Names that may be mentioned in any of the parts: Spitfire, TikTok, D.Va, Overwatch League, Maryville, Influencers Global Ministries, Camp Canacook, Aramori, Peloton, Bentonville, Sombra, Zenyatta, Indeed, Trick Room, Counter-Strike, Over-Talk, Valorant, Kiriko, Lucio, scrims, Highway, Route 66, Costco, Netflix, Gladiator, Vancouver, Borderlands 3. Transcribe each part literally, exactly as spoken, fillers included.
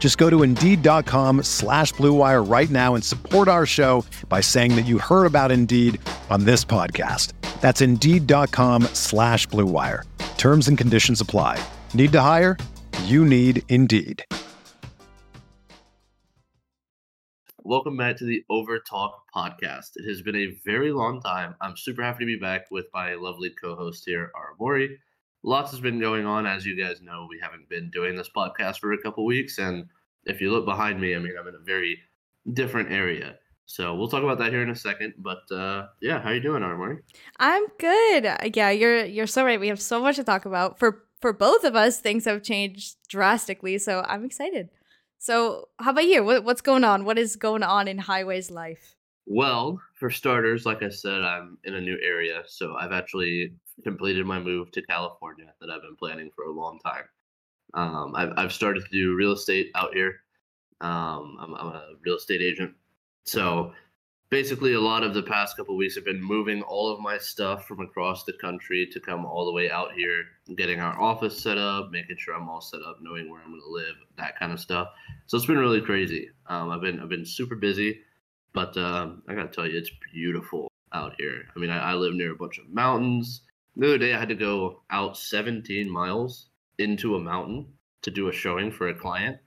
Just go to Indeed.com slash Blue Wire right now and support our show by saying that you heard about Indeed on this podcast. That's Indeed.com slash Blue Wire. Terms and conditions apply. Need to hire? You need Indeed. Welcome back to the Over-Talk podcast. It has been a very long time. I'm super happy to be back with my lovely co-host here, Aramori. Lots has been going on. As you guys know, we haven't been doing this podcast for a couple weeks. And if you look behind me, I mean, I'm in a very different area. So we'll talk about that here in a second. But uh, yeah, how are you doing, Aramori? I'm good. Yeah, you're you're so right. We have so much to talk about. For, for both of us, things have changed drastically. So I'm excited. So how about you? What, what's going on? What is going on in Highway's life? Well, for starters, like I said, I'm in a new area. So I've actually completed my move to California that I've been planning for a long time. Um, I've, I've started to do real estate out here. Um, I'm, I'm a real estate agent. So basically a lot of the past couple of weeks have been moving all of my stuff from across the country to come all the way out here, getting our office set up, making sure I'm all set up, knowing where I'm going to live, that kind of stuff. So it's been really crazy. Um, I've been I've been super busy, but um, I got to tell you, it's beautiful out here. I mean, I, I live near a bunch of mountains. The other day I had to go out seventeen miles into a mountain to do a showing for a client,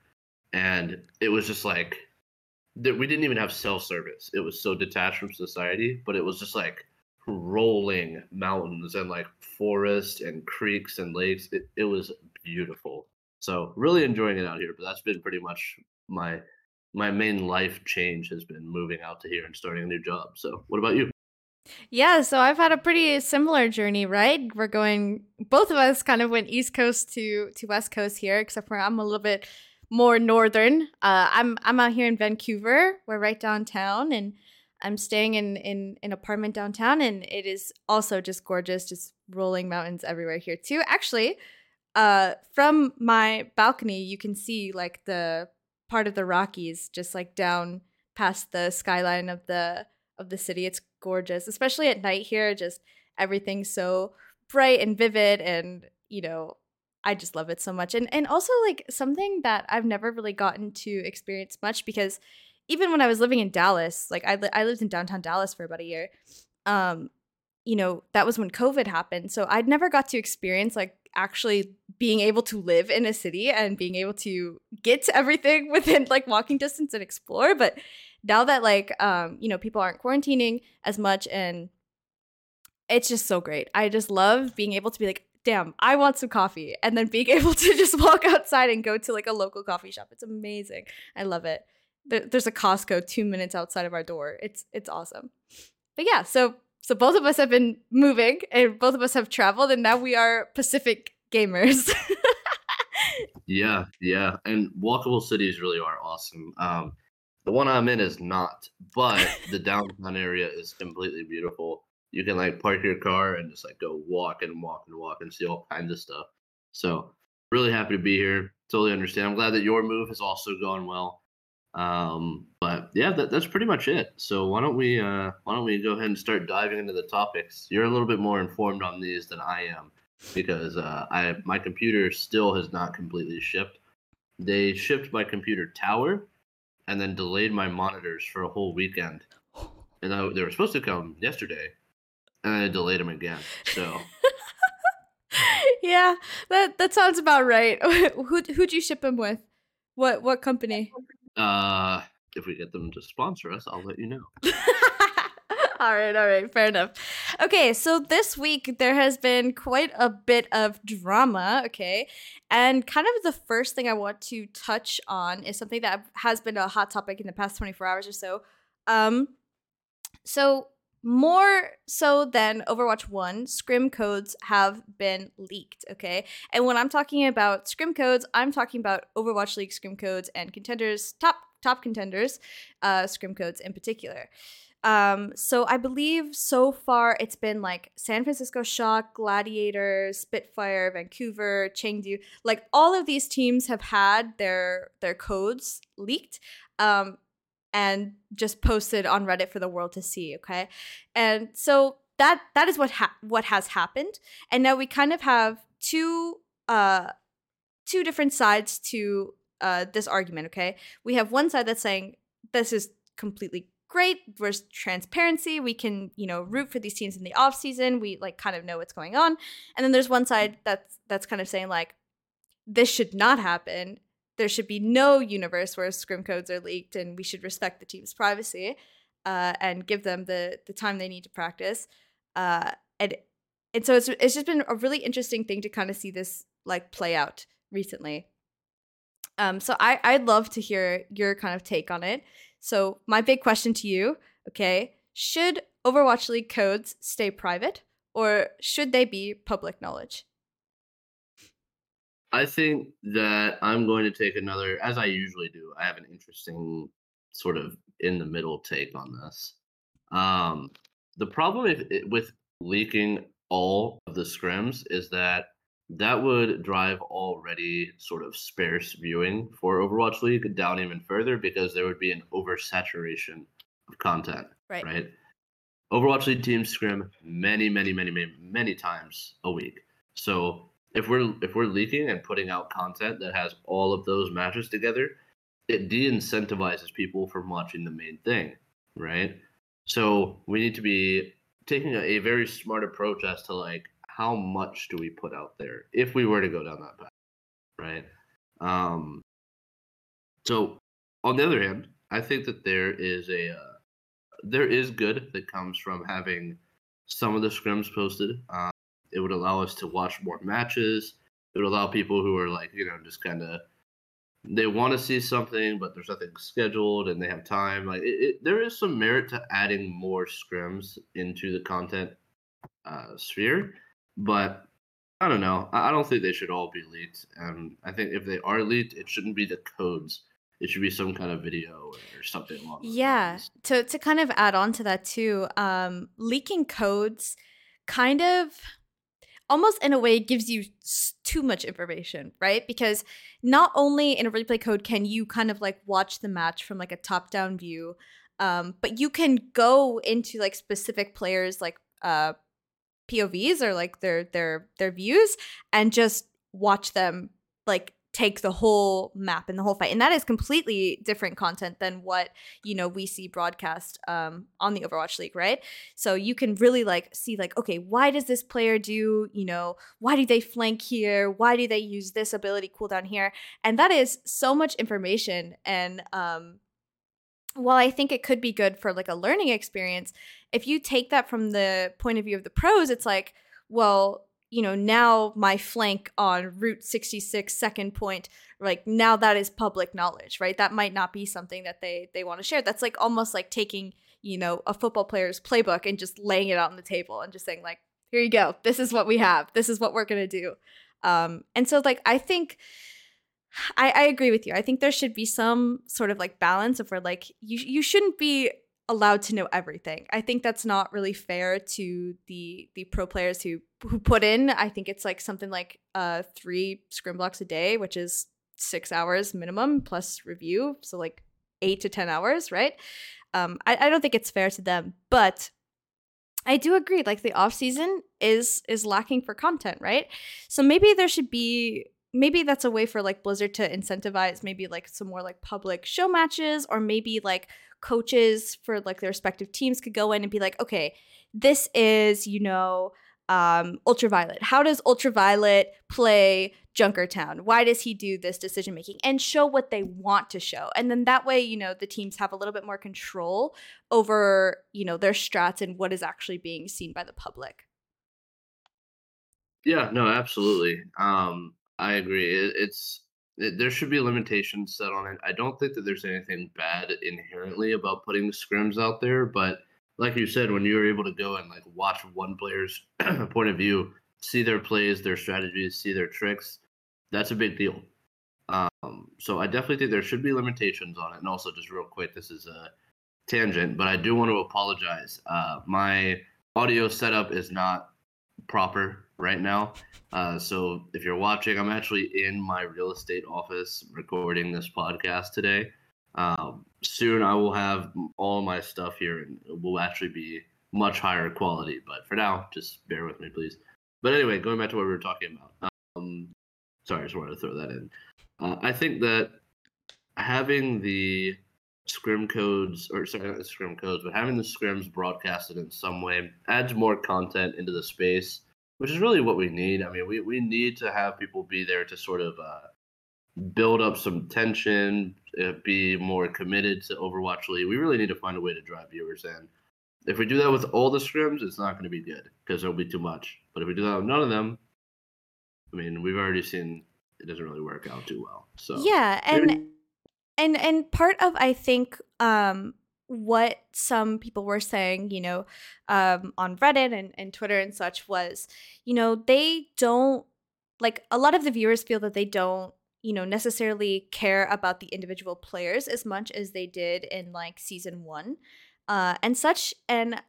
and it was just like, we didn't even have cell service. It was so detached from society, but it was just like rolling mountains and like forests and creeks and lakes. It, it was beautiful. So really enjoying it out here, but that's been pretty much my my main life change has been moving out to here and starting a new job. So what about you? Yeah, so I've had a pretty similar journey, right? We're going, both of us kind of went East Coast to, to West Coast here, except for I'm a little bit more northern. Uh, I'm I'm out here in Vancouver. We're right downtown, and I'm staying in, in an apartment downtown, and it is also just gorgeous, just rolling mountains everywhere here too. Actually, uh, from my balcony, you can see like the part of the Rockies just like down past the skyline of the of the city. It's gorgeous, especially at night here. Just everything's so bright and vivid, and you know, I just love it so much. And and also like something that I've never really gotten to experience much, because even when I was living in Dallas, like I li- I lived in downtown Dallas for about a year, um, you know, that was when COVID happened. So I'd never got to experience like actually being able to live in a city and being able to get to everything within like walking distance and explore. But now that like, um, you know, people aren't quarantining as much, and it's just so great. I just love being able to be like, damn, I want some coffee, and then being able to just walk outside and go to like a local coffee shop. It's amazing. I love it. There's a Costco two minutes outside of our door. It's it's awesome. But yeah, so so both of us have been moving, and both of us have traveled, and now we are Pacific gamers. yeah, yeah, and walkable cities really are awesome. Um, the one I'm in is not, but the downtown area is completely beautiful. You can like park your car and just like go walk and walk and walk and see all kinds of stuff. So really happy to be here. Totally understand. I'm glad that your move has also gone well. Um, but yeah, that, that's pretty much it. So why don't we uh, why don't we go ahead and start diving into the topics? You're a little bit more informed on these than I am, because uh, I my computer still has not completely shipped. They shipped my computer tower and then delayed my monitors for a whole weekend, and I, they were supposed to come yesterday. And I delayed them again. So yeah, that that sounds about right. Who who'd you ship them with? What what company? Uh, if we get them to sponsor us, I'll let you know. All right, all right, fair enough. Okay, so this week there has been quite a bit of drama, okay? And kind of the first thing I want to touch on is something that has been a hot topic in the past twenty-four hours or so. Um, so more so than Overwatch one, scrim codes have been leaked, okay? And when I'm talking about scrim codes, I'm talking about Overwatch League scrim codes and contenders, top top contenders, uh, scrim codes in particular. Um, so I believe so far it's been like San Francisco Shock, Gladiator, Spitfire, Vancouver, Chengdu. Like all of these teams have had their their codes leaked um, and just posted on Reddit for the world to see, okay? And so that that is what ha- what has happened. And now we kind of have two uh, two different sides to uh, this argument, okay? We have one side that's saying this is completely great, there's transparency, we can, you know, root for these teams in the off season, we like kind of know what's going on. And then there's one side that's that's kind of saying like this should not happen, there should be no universe where scrim codes are leaked, and we should respect the team's privacy uh and give them the the time they need to practice, uh and and so it's it's just been a really interesting thing to kind of see this like play out recently. Um, so I, I'd love to hear your kind of take on it. So my big question to you, okay, should Overwatch League codes stay private or should they be public knowledge? I think that I'm going to take another, as I usually do, I have an interesting sort of in the middle take on this. Um, the problem if it, with leaking all of the scrims is that that would drive already sort of sparse viewing for Overwatch League down even further because there would be an oversaturation of content, right? right? Overwatch League teams scrim many, many, many, many, many times a week. So if we're if we're leaking and putting out content that has all of those matches together, it de-incentivizes people from watching the main thing, right? So we need to be taking a, a very smart approach as to like, how much do we put out there if we were to go down that path, right? Um, so, on the other hand, I think that there is a uh, there is good that comes from having some of the scrims posted. Uh, it would allow us to watch more matches. It would allow people who are like, you know, just kind of they want to see something, but there's nothing scheduled and they have time. Like, it, it, there is some merit to adding more scrims into the content uh, sphere. But I don't know. I don't think they should all be leaked. Um, I think if they are leaked, it shouldn't be the codes. It should be some kind of video or something along those yeah. lines. Yeah. To to kind of add on to that too, um, leaking codes kind of almost in a way gives you too much information, right? Because not only in a replay code can you kind of like watch the match from like a top-down view, um, but you can go into like specific players like uh. P O Vs or like their their their views and just watch them like take the whole map and the whole fight, and that is completely different content than what, you know, we see broadcast um on the Overwatch League, right? So you can really like see like, okay, why does this player do, you know, why do they flank here, why do they use this ability cooldown here, and that is so much information. And um while I think it could be good for like a learning experience, if you take that from the point of view of the pros, it's like, well, you know, now my flank on Route sixty-six second point, like now that is public knowledge, right? That might not be something that they they want to share. That's like almost like taking, you know, a football player's playbook and just laying it out on the table and just saying like, here you go. This is what we have. This is what we're going to do. Um, and so like, I think I, I agree with you. I think there should be some sort of like balance of where like you you shouldn't be allowed to know everything. I think that's not really fair to the the pro players who who put in. I think it's like something like uh three scrim blocks a day, which is six hours minimum plus review, so like eight to ten hours, right? Um, I, I don't think it's fair to them, but I do agree. Like the off season is is lacking for content, right? So maybe there should be. Maybe that's a way for like Blizzard to incentivize maybe like some more like public show matches, or maybe like coaches for like their respective teams could go in and be like, okay, this is, you know, um, Ultraviolet. How does Ultraviolet play Junkertown? Why does he do this decision making? And show what they want to show. And then that way, you know, the teams have a little bit more control over, you know, their strats and what is actually being seen by the public. Yeah, no, absolutely. Um, I agree. It, it's it, there should be limitations set on it. I don't think that there's anything bad inherently about putting scrims out there, but like you said, when you were able to go and like watch one player's point of view, see their plays, their strategies, see their tricks, that's a big deal. Um, so I definitely think there should be limitations on it. And also, just real quick, this is a tangent, but I do want to apologize. Uh, my audio setup is not proper right now. Uh, so if you're watching, I'm actually in my real estate office recording this podcast today. Um, soon I will have all my stuff here and it will actually be much higher quality. But for now, just bear with me, please. But anyway, going back to what we were talking about. Um, sorry, I just wanted to throw that in. Uh, I think that having the scrim codes, or sorry, not the scrim codes, but having the scrims broadcasted in some way adds more content into the space, which is really what we need. I mean, we, we need to have people be there to sort of uh, build up some tension, uh, be more committed to Overwatch League. We really need to find a way to drive viewers in. If we do that with all the scrims, it's not going to be good because it'll be too much. But if we do that with none of them, I mean, we've already seen it doesn't really work out too well. So yeah, and maybe- and and part of I think um, what some people were saying, you know, um, on Reddit and, and Twitter and such was, you know, they don't like a lot of the viewers feel that they don't, you know, necessarily care about the individual players as much as they did in like season one. Uh, and such, and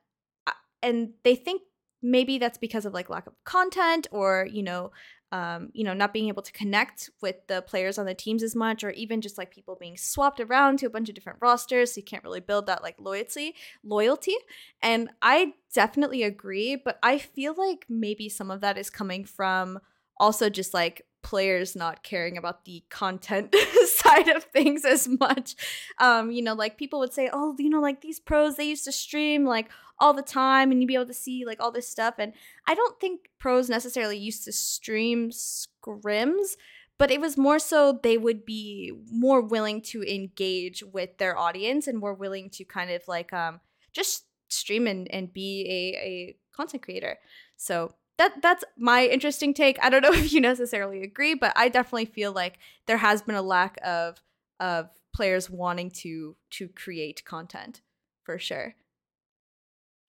and they think maybe that's because of like lack of content, or you know, um, you know, not being able to connect with the players on the teams as much, or even just like people being swapped around to a bunch of different rosters, so you can't really build that like loyalty. Loyalty, and I definitely agree, but I feel like maybe some of that is coming from also just like players not caring about the content side of things as much. Um, you know, like people would say, oh, you know, like these pros, they used to stream like all the time and you'd be able to see like all this stuff. And I don't think pros necessarily used to stream scrims, but it was more so they would be more willing to engage with their audience and more willing to kind of like um, just stream and, and be a, a content creator. So That that's my interesting take. I don't know if you necessarily agree, but I definitely feel like there has been a lack of of players wanting to to create content for sure.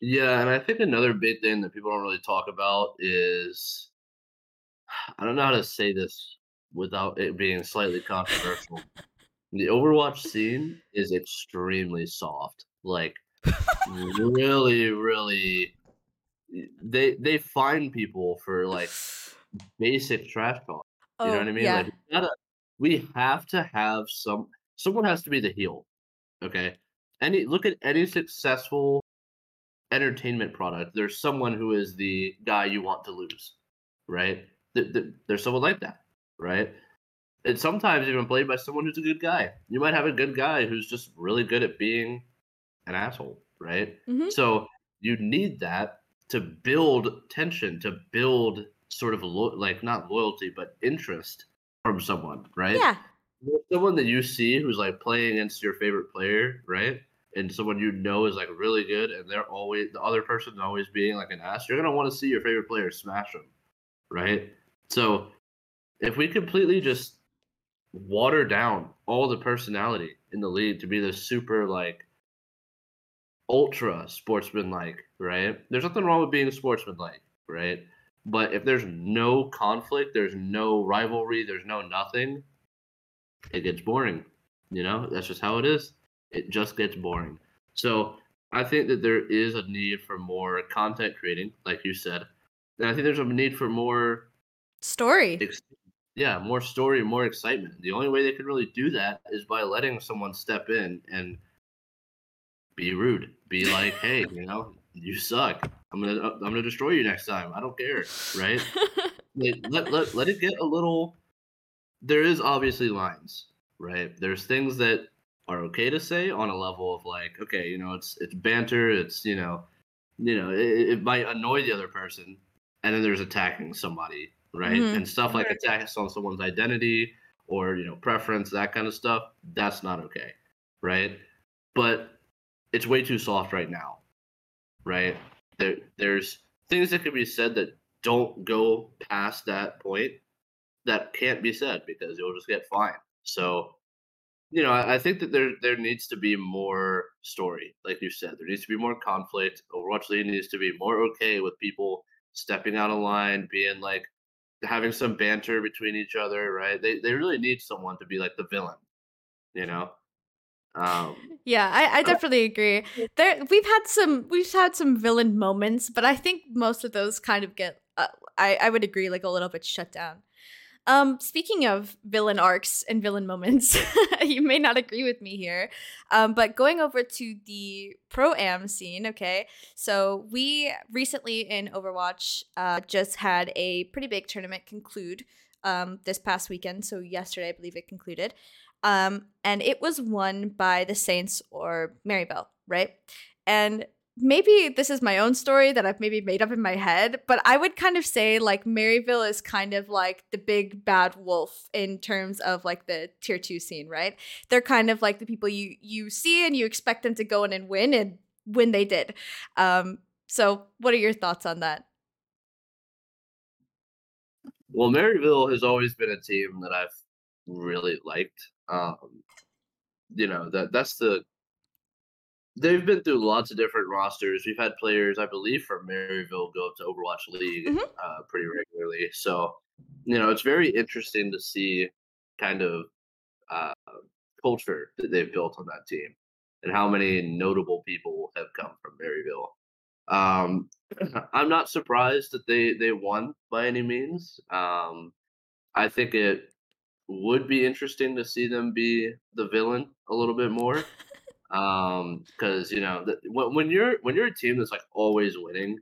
Yeah, and I think another big thing that people don't really talk about is, I don't know how to say this without it being slightly controversial. The Overwatch scene is extremely soft. Like really, really They they find people for like basic trash talk. You oh, know what I mean? Yeah. Like we, gotta, we have to have some. Someone has to be the heel. Okay. Any look at any successful entertainment product. There's someone who is the guy you want to lose, right? Th- th- there's someone like that, right? And sometimes even played by someone who's a good guy. You might have a good guy who's just really good at being an asshole, right? Mm-hmm. So you need that to build tension, to build sort of lo- like not loyalty, but interest from someone, right? Yeah. Someone that you see who's like playing against your favorite player, right? And someone you know is like really good, and they're always, the other person's always being like an ass. You're going to want to see your favorite player smash them, right? So if we completely just water down all the personality in the league to be this super like, ultra sportsmanlike, right? There's nothing wrong with being sportsmanlike, right? But if there's no conflict, there's no rivalry, there's no nothing, it gets boring. You know, that's just how it is. It just gets boring. So I think that there is a need for more content creating, like you said. And I think there's a need for more story. Ex- yeah, more story, more excitement. The only way they could really do that is by letting someone step in and be rude. Be like, hey, you know, you suck. I'm gonna, I'm gonna destroy you next time. I don't care, right? let, let, let it get a little. There is obviously lines, right? There's things that are okay to say on a level of like, okay, you know, it's it's banter. It's you know, you know, it, it might annoy the other person, and then there's attacking somebody right? Mm-hmm. And stuff like attacks on someone's identity or, you know, preference, that kind of stuff, that's not okay, right? But it's way too soft right now, right? There, there's things that could be said that don't go past that point that can't be said because you'll just get fined. So, you know, I, I think that there there needs to be more story, like you said. There needs to be more conflict. Overwatch League needs to be more okay with people stepping out of line, being like, having some banter between each other, right? They they really need someone to be like the villain, you know? Um, yeah, I, I definitely agree. There, we've had some we've had some villain moments, but I think most of those kind of get, uh, I, I would agree, like a little bit shut down. Um, speaking of villain arcs and villain moments, you may not agree with me here, um, but going over to the pro-am scene, okay, so we recently in Overwatch uh, just had a pretty big tournament conclude um, this past weekend, so yesterday I believe it concluded, um, and it was won by the Saints or Maryville, right? And maybe this is my own story that I've maybe made up in my head, but I would kind of say like Maryville is kind of like the big bad wolf in terms of like the tier two scene, right? They're kind of like the people you, you see and you expect them to go in and win, and when they did. Um, so what are your thoughts on that? Well, Maryville has always been a team that I've really liked. Um, you know, that that's the... They've been through lots of different rosters. We've had players, I believe, from Maryville go up to Overwatch League mm-hmm. uh, pretty regularly. So, you know, it's very interesting to see kind of uh, culture that they've built on that team and how many notable people have come from Maryville. Um, I'm not surprised that they, they won by any means. Um, I think it would be interesting to see them be the villain a little bit more. Um, because you know, th- when, when you're when you're a team that's like always winning,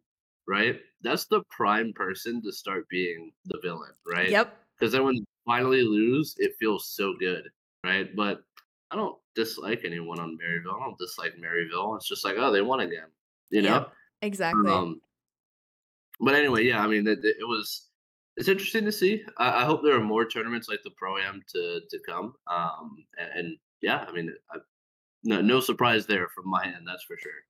right? That's the prime person to start being the villain, right? Yep. Because then when you finally lose, it feels so good, right? But I don't dislike anyone on Maryville. I don't dislike Maryville. It's just like, oh, they won again, you know? Yep, exactly. Um, but anyway, yeah, I mean, it, it was it's interesting to see. I, I hope there are more tournaments like the Pro-Am to to come. Um, and, and yeah, I mean. I, No, no surprise there from my end, that's for sure.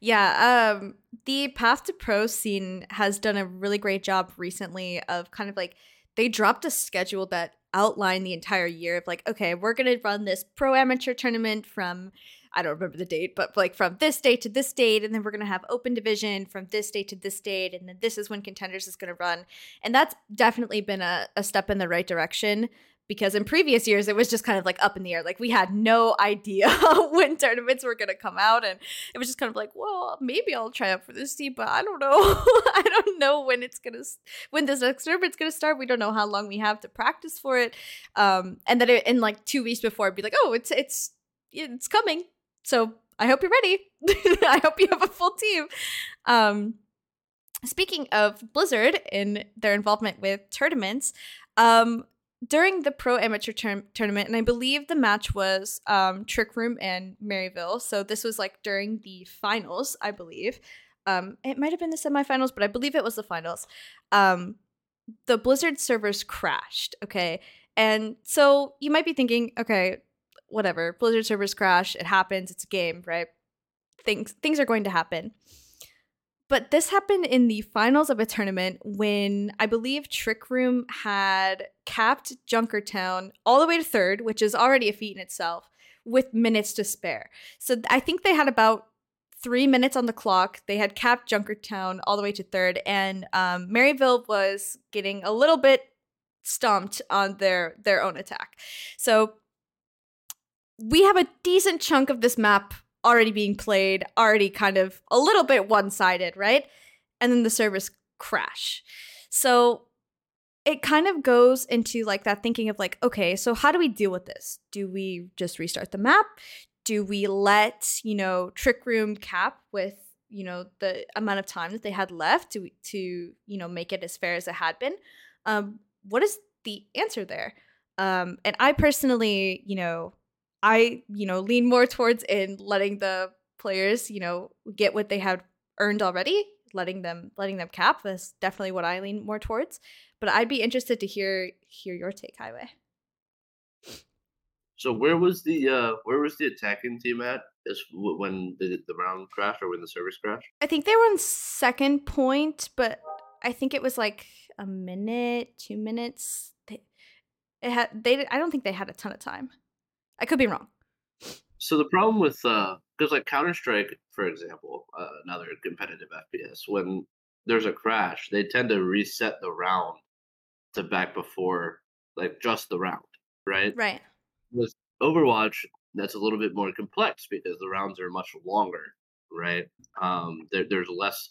Yeah, um, the Path to Pro scene has done a really great job recently of kind of like, they dropped a schedule that outlined the entire year of like, okay, we're going to run this pro amateur tournament from, I don't remember the date, but like from this date to this date, and then we're going to have open division from this date to this date, and then this is when Contenders is going to run. And that's definitely been a, a step in the right direction. Because in previous years, it was just kind of like up in the air. Like we had no idea when tournaments were going to come out. And it was just kind of like, well, maybe I'll try out for this team, but I don't know. I don't know when it's going to, when this next tournament's going to start. We don't know how long we have to practice for it. Um, and then it, in like two weeks before, I'd be like, oh, it's, it's, it's coming. So I hope you're ready. I hope you have a full team. Um, speaking of Blizzard and their involvement with tournaments, um, during the pro amateur term- tournament, and I believe the match was um, Trick Room and Maryville. So this was like during the finals, I believe. Um, it might have been the semifinals, but I believe it was the finals. Um, the Blizzard servers crashed. Okay, and so you might be thinking, okay, whatever, Blizzard servers crash. It happens. It's a game, right? Things things are going to happen. But this happened in the finals of a tournament when I believe Trick Room had capped Junkertown all the way to third, which is already a feat in itself, with minutes to spare. So I think they had about three minutes on the clock. They had capped Junkertown all the way to third, and um, Maryville was getting a little bit stomped on their, their own attack. So we have a decent chunk of this map already being played, already kind of a little bit one-sided, right? And then the servers crash. So it kind of goes into like that thinking of like, okay, so how do we deal with this? Do we just restart the map? Do we let, you know, Trick Room cap with, you know, the amount of time that they had left to, to you know, make it as fair as it had been? Um, what is the answer there? Um, and I personally, you know, I, you know, lean more towards in letting the players, you know, get what they had earned already, letting them letting them cap. That's definitely what I lean more towards. But I'd be interested to hear hear your take, Highway. So where was the uh, where was the attacking team at? Is when the, the round crashed or when the servers crashed? I think they were on second point, but I think it was like a minute, two minutes. They, it had they. I don't think they had a ton of time. I could be wrong. So the problem with because uh, like Counter-Strike, for example, uh, another competitive F P S, when there's a crash, they tend to reset the round to back before like just the round, right? Right. With Overwatch, that's a little bit more complex because the rounds are much longer, right? Um, there, there's less.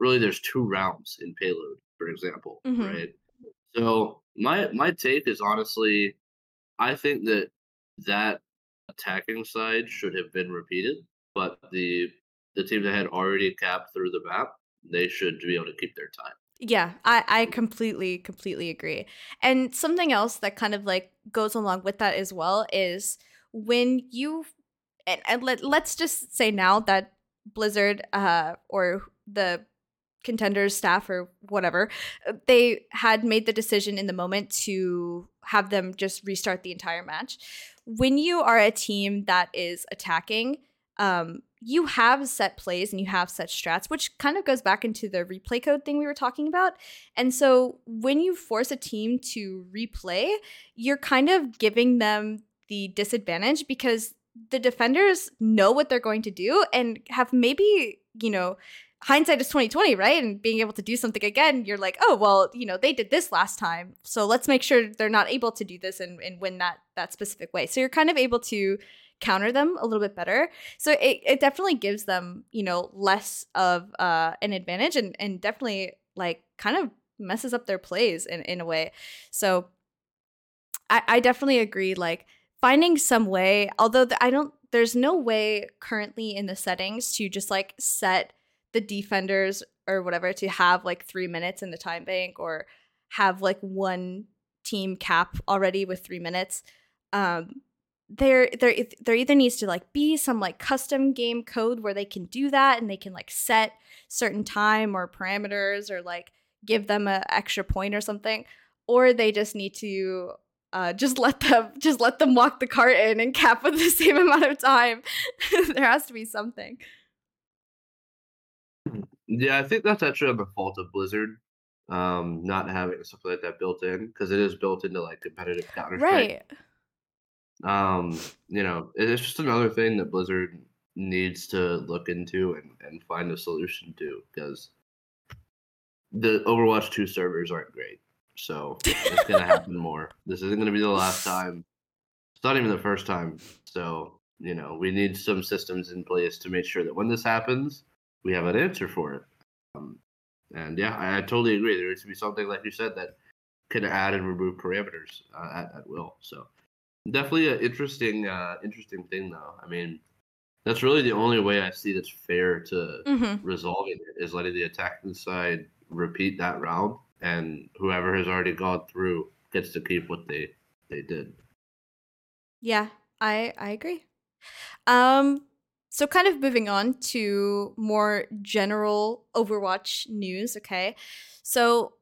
Really, there's two rounds in Payload, for example, mm-hmm. right? So my my take is honestly, I think that that attacking side should have been repeated, but the the team that had already capped through the map, they should be able to keep their time. Yeah, I, I completely, completely agree. And something else that kind of like goes along with that as well is when you, and, and let, let's just say now that Blizzard uh or the Contenders staff or whatever, they had made the decision in the moment to have them just restart the entire match. When you are a team that is attacking, um, you have set plays and you have set strats, which kind of goes back into the replay code thing we were talking about. And so when you force a team to replay, you're kind of giving them the disadvantage because the defenders know what they're going to do and have maybe, you know, hindsight is twenty twenty, right? And being able to do something again, you're like, oh, well, you know, they did this last time. So let's make sure they're not able to do this and, and win that that specific way. So you're kind of able to counter them a little bit better. So it, it definitely gives them, you know, less of uh, an advantage and, and definitely like kind of messes up their plays in, in a way. So I, I definitely agree, like finding some way, although the, I don't, there's no way currently in the settings to just like set the defenders or whatever to have like three minutes in the time bank or have like one team cap already with three minutes. Um, There, there, there either needs to like be some like custom game code where they can do that and they can like set certain time or parameters or like give them an extra point or something, or they just need to uh, just let them just let them walk the cart in and cap with the same amount of time. There has to be something. Yeah, I think that's actually the fault of Blizzard, um, not having something like that built in because it is built into like competitive Counter-Strike. Right. Um, you know, it's just another thing that Blizzard needs to look into and, and find a solution to because the Overwatch two servers aren't great. So it's going to happen more. This isn't going to be the last time. It's not even the first time. So, you know, we need some systems in place to make sure that when this happens, we have an answer for it. Um, and yeah, I, I totally agree. There needs to be something, like you said, that can add and remove parameters uh, at, at will. So. Definitely an interesting, uh, interesting thing, though. I mean, that's really the only way I see that's fair to mm-hmm. resolving it is letting the attacking side repeat that round, and whoever has already gone through gets to keep what they, they did. Yeah, I I agree. Um, so kind of moving on to more general Overwatch news. Okay, so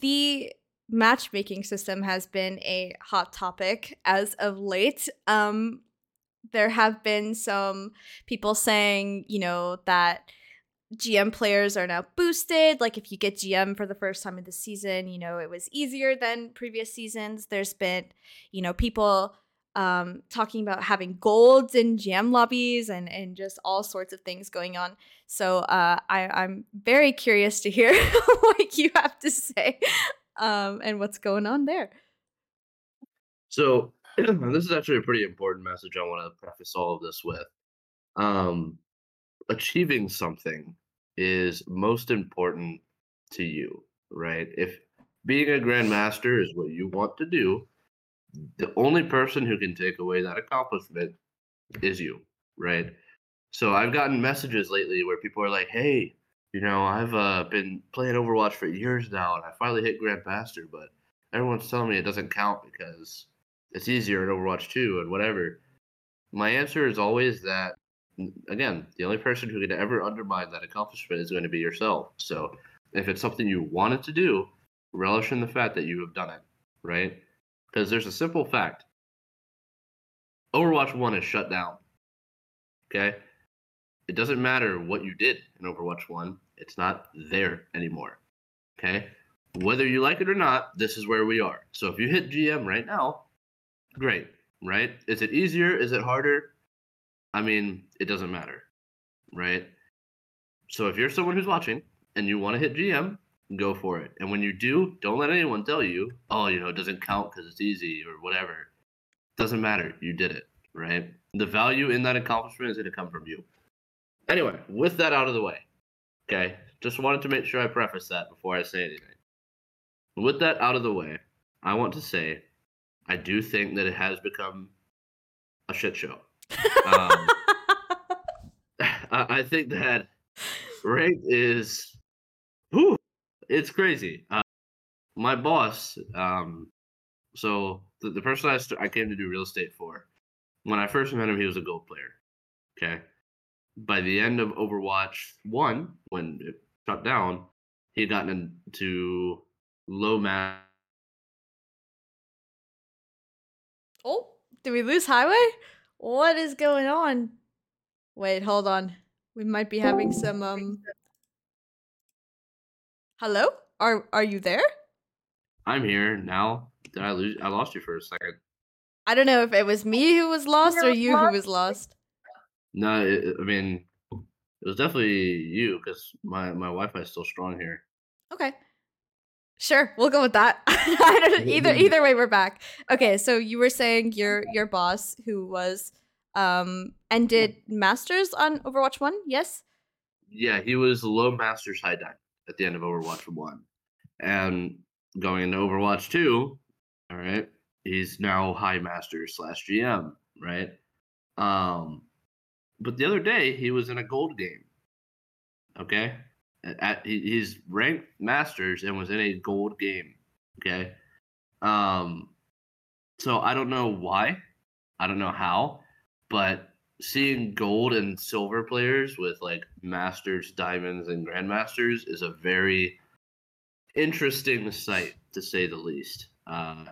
the matchmaking system has been a hot topic as of late. Um, there have been some people saying, you know, that G M players are now boosted. Like if you get G M for the first time in the season, you know, it was easier than previous seasons. There's been, you know, people um, talking about having golds in G M lobbies and, and just all sorts of things going on. So uh, I, I'm very curious to hear what you have to say. Um, and what's going on there? So this is actually a pretty important message I want to preface all of this with. Um, achieving something is most important to you, right? If being a grandmaster is what you want to do, the only person who can take away that accomplishment is you, right? So I've gotten messages lately where people are like, hey, you know, I've uh, been playing Overwatch for years now, and I finally hit Grandmaster, but everyone's telling me it doesn't count because it's easier in Overwatch two and whatever. My answer is always that again, the only person who could ever undermine that accomplishment is going to be yourself. So if it's something you wanted to do, relish in the fact that you have done it, right? Because there's a simple fact. Overwatch one is shut down, okay? It doesn't matter what you did in Overwatch one. It's not there anymore, okay? Whether you like it or not, this is where we are. So if you hit G M right now, great, right? Is it easier? Is it harder? I mean, it doesn't matter, right? So if you're someone who's watching and you want to hit G M, go for it. And when you do, don't let anyone tell you, oh, you know, it doesn't count because it's easy or whatever. It doesn't matter. You did it, right? The value in that accomplishment is going to come from you. Anyway, with that out of the way, okay, just wanted to make sure I preface that before I say anything. With that out of the way, I want to say I do think that it has become a shit show. um, I think that rank is, whew, it's crazy. Uh, my boss, um, so the, the person I, st- I came to do real estate for, when I first met him, he was a gold player. Okay. By the end of Overwatch one, when it shut down, he had gotten into low max. Oh, did we lose Highway? What is going on? Wait, hold on. We might be having some, um... Hello? Are are you there? I'm here now. Did I lose? I lost you for a second. I don't know if it was me who was lost or you who was lost. No, it, I mean, it was definitely you, because my, my Wi-Fi is still strong here. Okay. Sure, we'll go with that. I don't, either either way, we're back. Okay, so you were saying your your boss, who was um ended Masters on Overwatch one, yes? Yeah, he was low Masters, high diamond at the end of Overwatch one, and going into Overwatch two. All right, he's now high Masters slash G M, right? Um, but the other day he was in a gold game. Okay. At, he's ranked Masters and was in a gold game, okay? Um, so I don't know why. I don't know how. But seeing gold and silver players with, like, Masters, Diamonds, and Grandmasters is a very interesting sight, to say the least. Uh,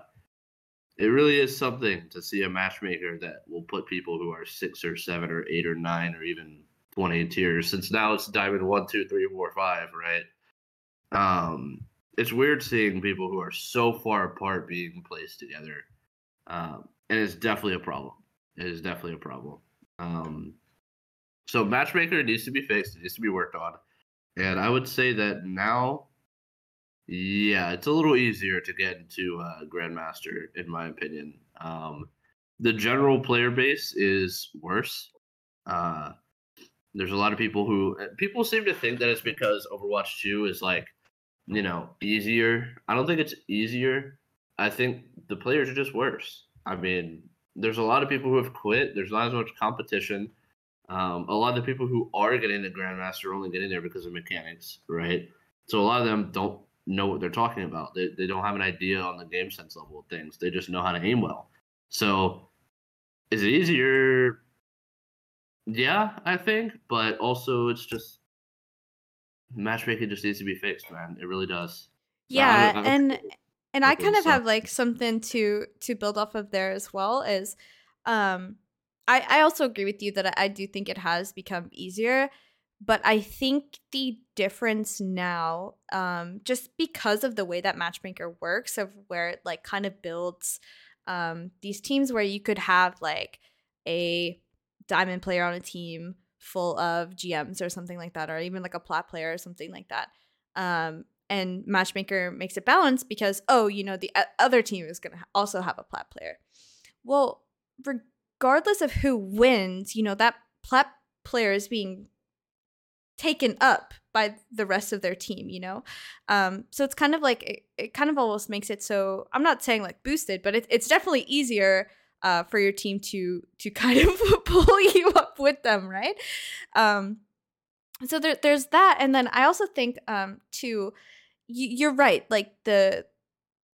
it really is something to see a matchmaker that will put people who are six or seven or eight or nine or even twenty tiers, since now it's diamond one, two, three, four, five, right? Um, it's weird seeing people who are so far apart being placed together. Um, and it's definitely a problem. It is definitely a problem. Um, so matchmaker needs to be fixed. It needs to be worked on. And I would say that now, yeah, it's a little easier to get into uh, Grandmaster, in my opinion. Um, the general player base is worse. Uh, There's a lot of people who people seem to think that it's because Overwatch two is, like, you know, easier. I don't think it's easier. I think the players are just worse. I mean, there's a lot of people who have quit. There's not as much competition. Um, a lot of the people who are getting the Grandmaster are only getting there because of mechanics, right? So a lot of them don't know what they're talking about. They they don't have an idea on the game sense level of things. They just know how to aim well. So is it easier? Yeah, I think, but also it's just matchmaking just needs to be fixed, man. It really does. Yeah, I don't, I don't, and and I, I kind of so. have like something to to build off of there as well. Is um, I I also agree with you that I, I do think it has become easier, but I think the difference now, um, just because of the way that matchmaker works, of where it like kind of builds um these teams where you could have like a diamond player on a team full of G Ms or something like that, or even like a plat player or something like that. Um, and matchmaker makes it balanced because, oh, you know, the other team is going to also have a plat player. Well, regardless of who wins, you know, that plat player is being taken up by the rest of their team, you know? Um, so it's kind of like, it, it kind of almost makes it so, I'm not saying like boosted, but it, it's definitely easier Uh, for your team to to kind of pull you up with them, right? Um, so there, there's that, and then I also think um, too, you, you're right. Like the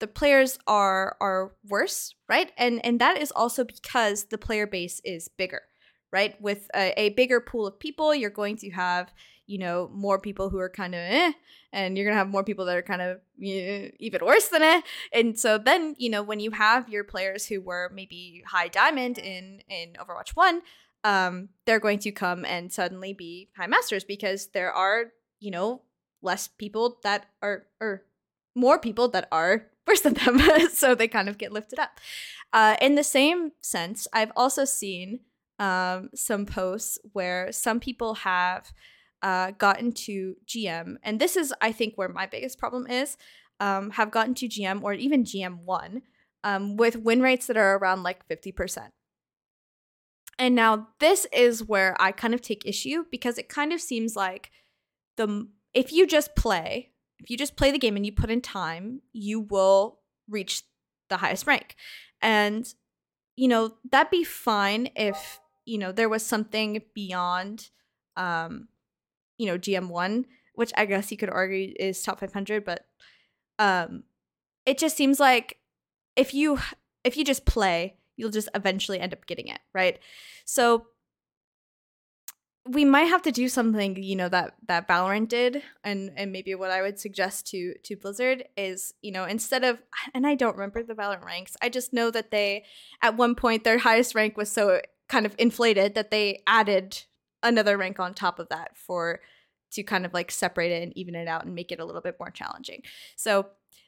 the players are are worse, right? And and that is also because the player base is bigger, right? With a, a bigger pool of people, you're going to have, you know, more people who are kind of eh, and you're going to have more people that are kind of eh, even worse than eh. And so then, you know, when you have your players who were maybe high diamond in, in Overwatch one, um, they're going to come and suddenly be high masters because there are, you know, less people that are, or more people that are worse than them. So they kind of get lifted up. Uh, in the same sense, I've also seen um, some posts where some people have uh, gotten to G M. And this is, I think, where my biggest problem is, um, have gotten to G M or even G M one um, with win rates that are around like fifty percent. And now this is where I kind of take issue because it kind of seems like the if you just play, if you just play the game and you put in time, you will reach the highest rank. And, you know, that'd be fine if, you know, there was something beyond, um, you know, G M one, which I guess you could argue is top five hundred. But um, it just seems like if you if you just play, you'll just eventually end up getting it, right? So we might have to do something, you know, that that Valorant did, and and maybe what I would suggest to to Blizzard is, you know, instead of, and I don't remember the Valorant ranks, I just know that they, at one point, their highest rank was so kind of inflated that they added another rank on top of that for, to kind of like separate it and even it out and make it a little bit more challenging. So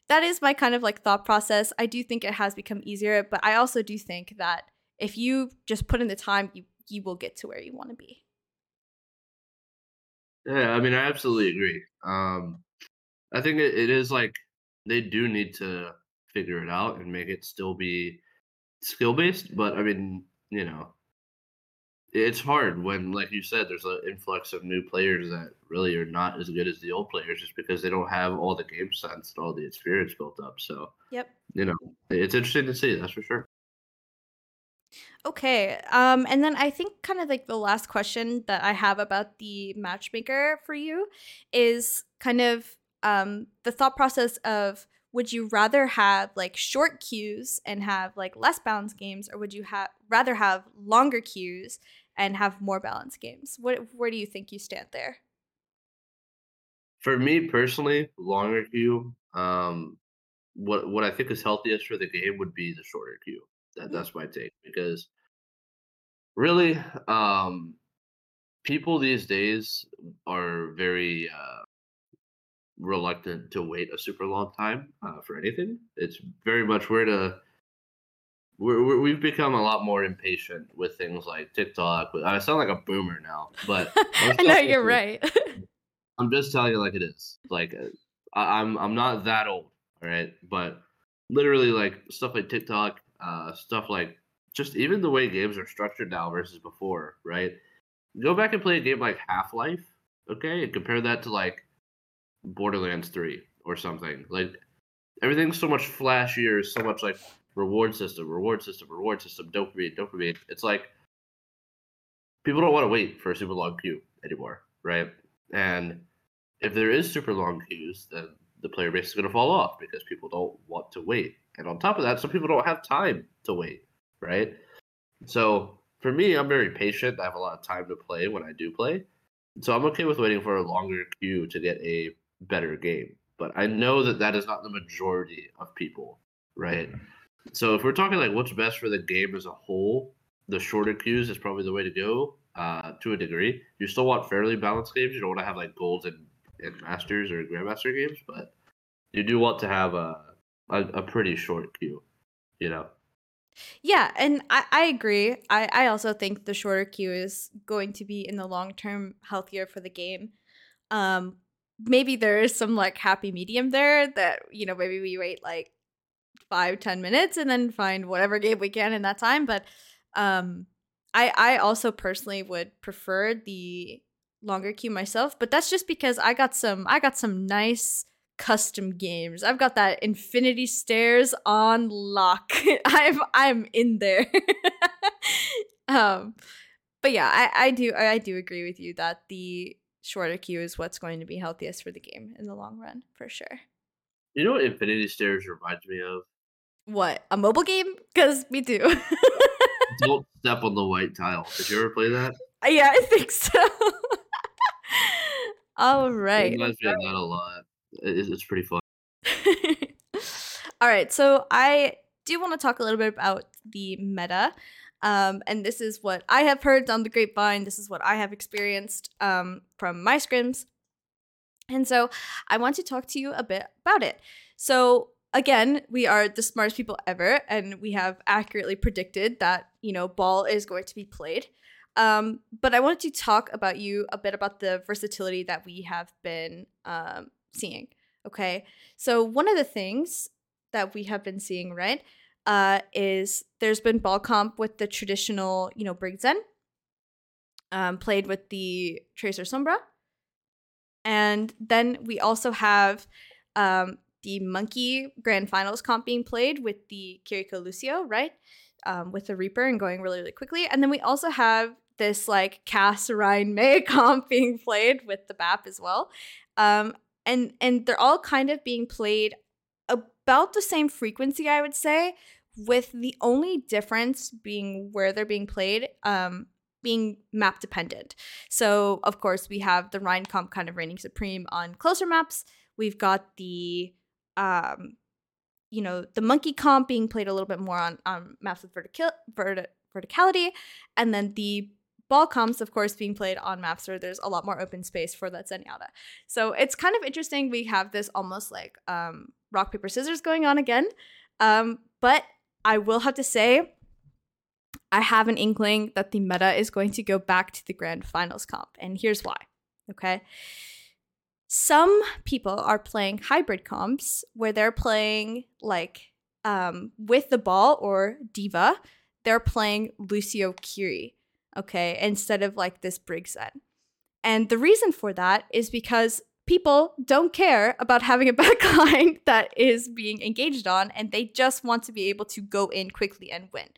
that is my kind of like thought process. I do think it has become easier, but I also do think that if you just put in the time, you you will get to where you want to be. Yeah, I mean, I absolutely agree. Um, I think it, it is like they do need to figure it out and make it still be skill based. But I mean, you know, it's hard when, like you said, there's an influx of new players that really are not as good as the old players just because they don't have all the game sense and all the experience built up. So, yep, you know, it's interesting to see. That's for sure. Okay, um, and then I think kind of like the last question that I have about the matchmaker for you is kind of um, the thought process of, would you rather have like short queues and have like less balanced games, or would you ha- rather have longer queues and have more balanced games? What, where do you think you stand there? For me personally, longer queue, um, what what I think is healthiest for the game would be the shorter queue. That, that's my take, because really, um, people these days are very uh, reluctant to wait a super long time uh, for anything. It's very much we're to we're, we're, we've become a lot more impatient with things like TikTok. I sound like a boomer now, but I know you're right. I'm just telling you like it is. Like I, I'm I'm not that old, all right? But literally, like stuff like TikTok. Uh, stuff like just even the way games are structured now versus before, right? Go back and play a game like Half-Life, okay? And compare that to like Borderlands three or something. Like everything's so much flashier, so much like reward system, reward system, reward system, dopamine, dopamine. It's like people don't want to wait for a super long queue anymore, right? And if there is super long queues, then the player base is going to fall off because people don't want to wait. And on top of that, some people don't have time to wait, right? So for me, I'm very patient. I have a lot of time to play when I do play. So I'm okay with waiting for a longer queue to get a better game. But I know that that is not the majority of people, right? So if we're talking like what's best for the game as a whole, the shorter queues is probably the way to go uh, to a degree. You still want fairly balanced games. You don't want to have like golds and, and masters or grandmaster games, but you do want to have a A, a pretty short queue, you know? Yeah, and I, I agree. I, I also think the shorter queue is going to be in the long term healthier for the game. Um, maybe there is some like happy medium there that, you know, maybe we wait like five, ten minutes and then find whatever game we can in that time. But um, I, I also personally would prefer the longer queue myself, but that's just because I got some, I got some nice custom games. I've got that Infinity Stairs on lock. I'm I'm in there. um, but yeah, I, I do I do agree with you that the shorter queue is what's going to be healthiest for the game in the long run, for sure. You know what Infinity Stairs reminds me of? What, a mobile game? Because we do. Don't step on the white tile. Did you ever play that? Yeah, I think so. All right. It reminds me of that a lot. It's, it's pretty fun. All right. So I do want to talk a little bit about the meta. Um, and this is what I have heard on the grapevine. This is what I have experienced um, from my scrims. And so I want to talk to you a bit about it. So again, we are the smartest people ever, and we have accurately predicted that, you know, ball is going to be played. Um, but I wanted to talk about you a bit about the versatility that we have been um, seeing. Okay, so one of the things that we have been seeing, right, uh, is there's been ball comp with the traditional, you know, Brigzen, um, played with the Tracer Sombra. And then we also have um, the Monkey Grand Finals comp being played with the Kiriko Lucio, right, um, with the Reaper and going really, really quickly. And then we also have this, like, Cass, Ryan, May comp being played with the B A P as well. Um, and and they're all kind of being played about the same frequency, I would say, with the only difference being where they're being played um, being map dependent. So, of course, we have the Rhine comp kind of reigning supreme on closer maps. We've got the, um, you know, the Monkey comp being played a little bit more on, on maps with vertical vert- verticality. And then the ball comps, of course, being played on maps where there's a lot more open space for that Zenyatta. So it's kind of interesting. We have this almost like um, rock, paper, scissors going on again. Um, but I will have to say, I have an inkling that the meta is going to go back to the Grand Finals comp. And here's why, okay? Some people are playing hybrid comps where they're playing like um, with the ball or D.Va, they're playing Lucio Kiri, okay, instead of like this Brigzen. And the reason for that is because people don't care about having a backline that is being engaged on, and they just want to be able to go in quickly and win.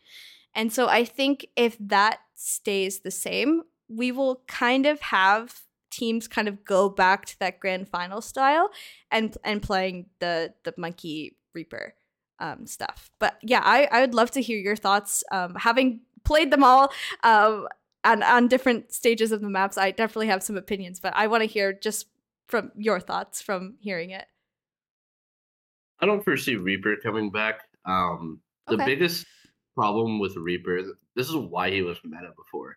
And so I think if that stays the same, we will kind of have teams kind of go back to that Grand Final style and and playing the the Monkey Reaper um, stuff. But yeah, I, I would love to hear your thoughts. Um, having played them all um, and on different stages of the maps, I definitely have some opinions, but I want to hear just from your thoughts from hearing it. I don't foresee Reaper coming back. Um, the okay. biggest... problem with Reaper, this is why he was meta before.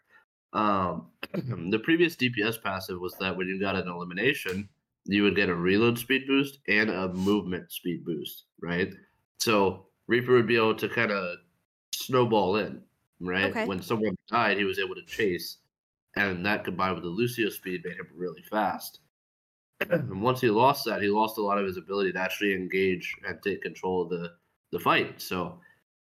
Um, the previous D P S passive was that when you got an elimination, you would get a reload speed boost and a movement speed boost, right? So Reaper would be able to kind of snowball in, right? Okay. When someone died, he was able to chase, and that combined with the Lucio speed made him really fast. And once he lost that, he lost a lot of his ability to actually engage and take control of the, the fight. So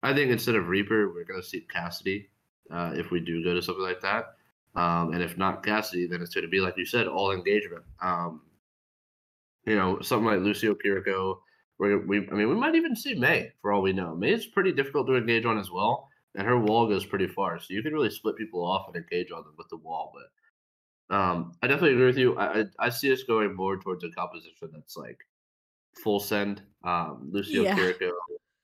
I think instead of Reaper, we're going to see Cassidy uh, if we do go to something like that. Um, and if not Cassidy, then it's going to be, like you said, all engagement. Um, you know, something like Lucio Kiriko. Where we, I mean, we might even see May, for all we know. May is pretty difficult to engage on as well, and her wall goes pretty far. So you can really split people off and engage on them with the wall. But um, I definitely agree with you. I, I, I see us going more towards a composition that's like full send, um, Lucio yeah. Kiriko,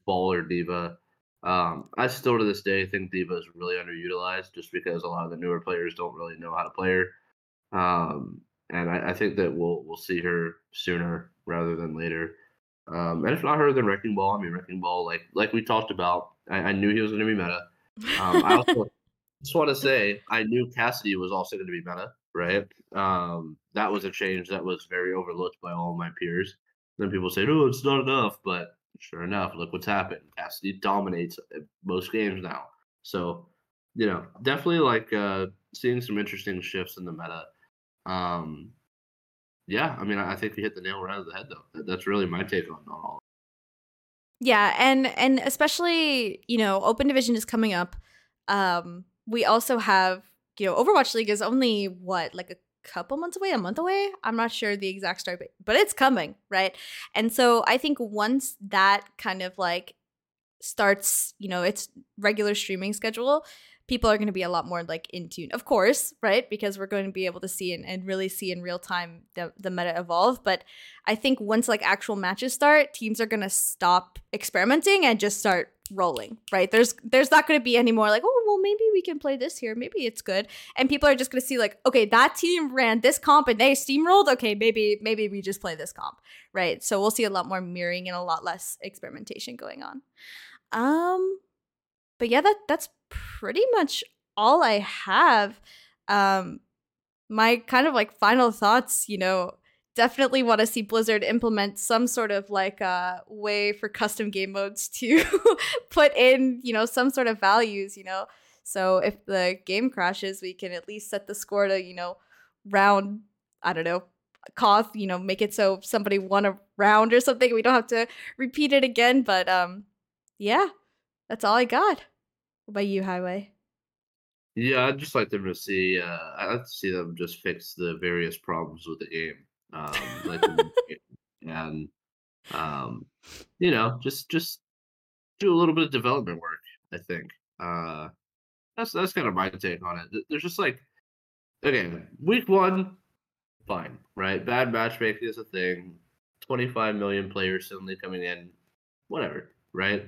ball or D.Va. Um, I still to this day think D.Va is really underutilized just because a lot of the newer players don't really know how to play her. Um, and I, I think that we'll we'll see her sooner rather than later. Um, and if not her, then Wrecking Ball. I mean, Wrecking Ball, like like we talked about, I, I knew he was going to be meta. Um, I also just want to say I knew Cassidy was also going to be meta, right? Um, that was a change that was very overlooked by all my peers. Then people say, oh, it's not enough, but sure enough, look what's happened. Cassidy dominates most games now. So, you know, definitely like uh, seeing some interesting shifts in the meta. Um, yeah, I mean, I think we hit the nail right on the head, though. That's really my take on all. Yeah, and and especially, you know, Open Division is coming up. Um, we also have, you know, Overwatch League is only, what, like a couple months away, a month away? I'm not sure the exact start date, but it's coming, right? And so I think once that kind of like starts, you know, its regular streaming schedule, people are going to be a lot more like in tune, of course, right? Because we're going to be able to see and, and really see in real time the, the meta evolve. But I think once like actual matches start, teams are going to stop experimenting and just start rolling, right? There's there's not going to be any more like, oh, well, maybe we can play this here. Maybe it's good. And people are just going to see like, okay, that team ran this comp and they steamrolled. Okay, maybe maybe we just play this comp, right? So we'll see a lot more mirroring and a lot less experimentation going on. Um, but yeah, that that's pretty much all I have. Um, my kind of like final thoughts, you know, definitely want to see Blizzard implement some sort of like uh, way for custom game modes to put in, you know, some sort of values, you know. So if the game crashes, we can at least set the score to, you know, round, I don't know, cough, you know, make it so somebody won a round or something. We don't have to repeat it again. But um, yeah, that's all I got. What about you, Highway? Yeah, I'd just like them to see, uh, I'd like to see them just fix the various problems with the game. um like and um you know just just do a little bit of development work. I think uh that's that's kind of my take on it. There's just like, okay, week one, fine, right? Bad matchmaking is a thing. Twenty-five million players suddenly coming in, whatever, right?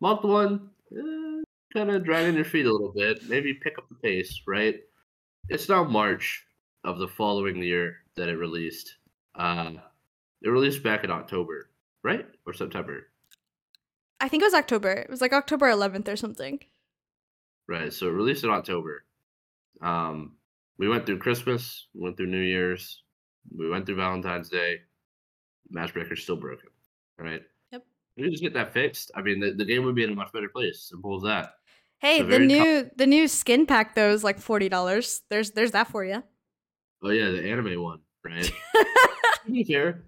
Month one, eh, kind of dragging your feet a little bit, maybe pick up the pace, right? It's now March of the following year that it released. Uh, it released back in October, right? Or September? I think it was October. It was like October eleventh or something. Right, so it released in October. Um, we went through Christmas, went through New Year's, we went through Valentine's Day. Matchmaker's still broken, right? Yep. If we just get that fixed, I mean, the, the game would be in a much better place. Simple as that. Hey, the, the new top- the new skin pack, though, is like forty dollars. There's, there's that for you. Oh yeah, the anime one, right? To be clear,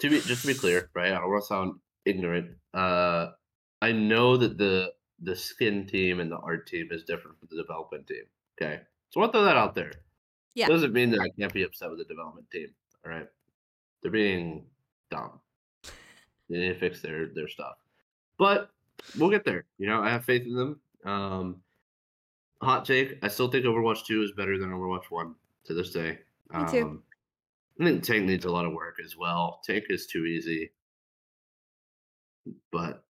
to be just to be clear, right? I don't want to sound ignorant. Uh, I know that the the skin team and the art team is different from the development team. Okay, so I want to throw that out there. Yeah, doesn't mean that I can't be upset with the development team. All right, they're being dumb. They need to fix their their stuff, but we'll get there. You know, I have faith in them. Um, hot take: I still think Overwatch two is better than Overwatch one. To this day. Um, Me too. I think Tank needs a lot of work as well. Tank is too easy. But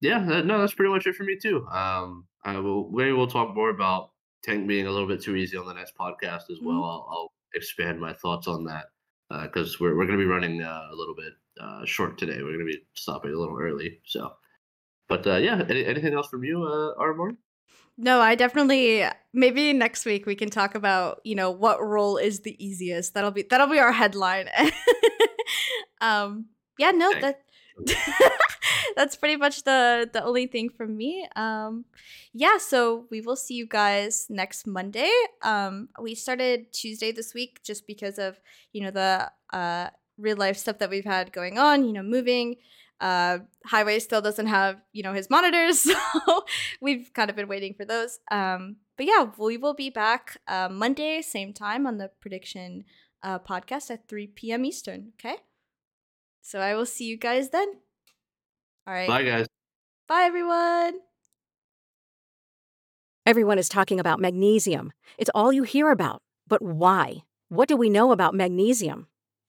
yeah, that, no, that's pretty much it for me too. Um, I will. Maybe we'll talk more about Tank being a little bit too easy on the next podcast as well. Mm-hmm. I'll, I'll expand my thoughts on that because uh, we're we're going to be running uh, a little bit uh, short today. We're going to be stopping a little early. So, but uh, yeah, any, anything else from you, uh, Aramori? No, I definitely, maybe next week we can talk about, you know, what role is the easiest. That'll be, that'll be our headline. um, yeah, no, that that's pretty much the, the only thing from me. Um, yeah, so we will see you guys next Monday. Um, we started Tuesday this week just because of, you know, the uh, real life stuff that we've had going on, you know, moving. Uh, Highway still doesn't have, you know, his monitors, so we've kind of been waiting for those. Um, but yeah, we will be back uh, Monday, same time on the Prediction uh, podcast at three p.m. Eastern, okay? So I will see you guys then. All right. Bye, guys. Bye, everyone. Everyone is talking about magnesium. It's all you hear about. But why? What do we know about magnesium?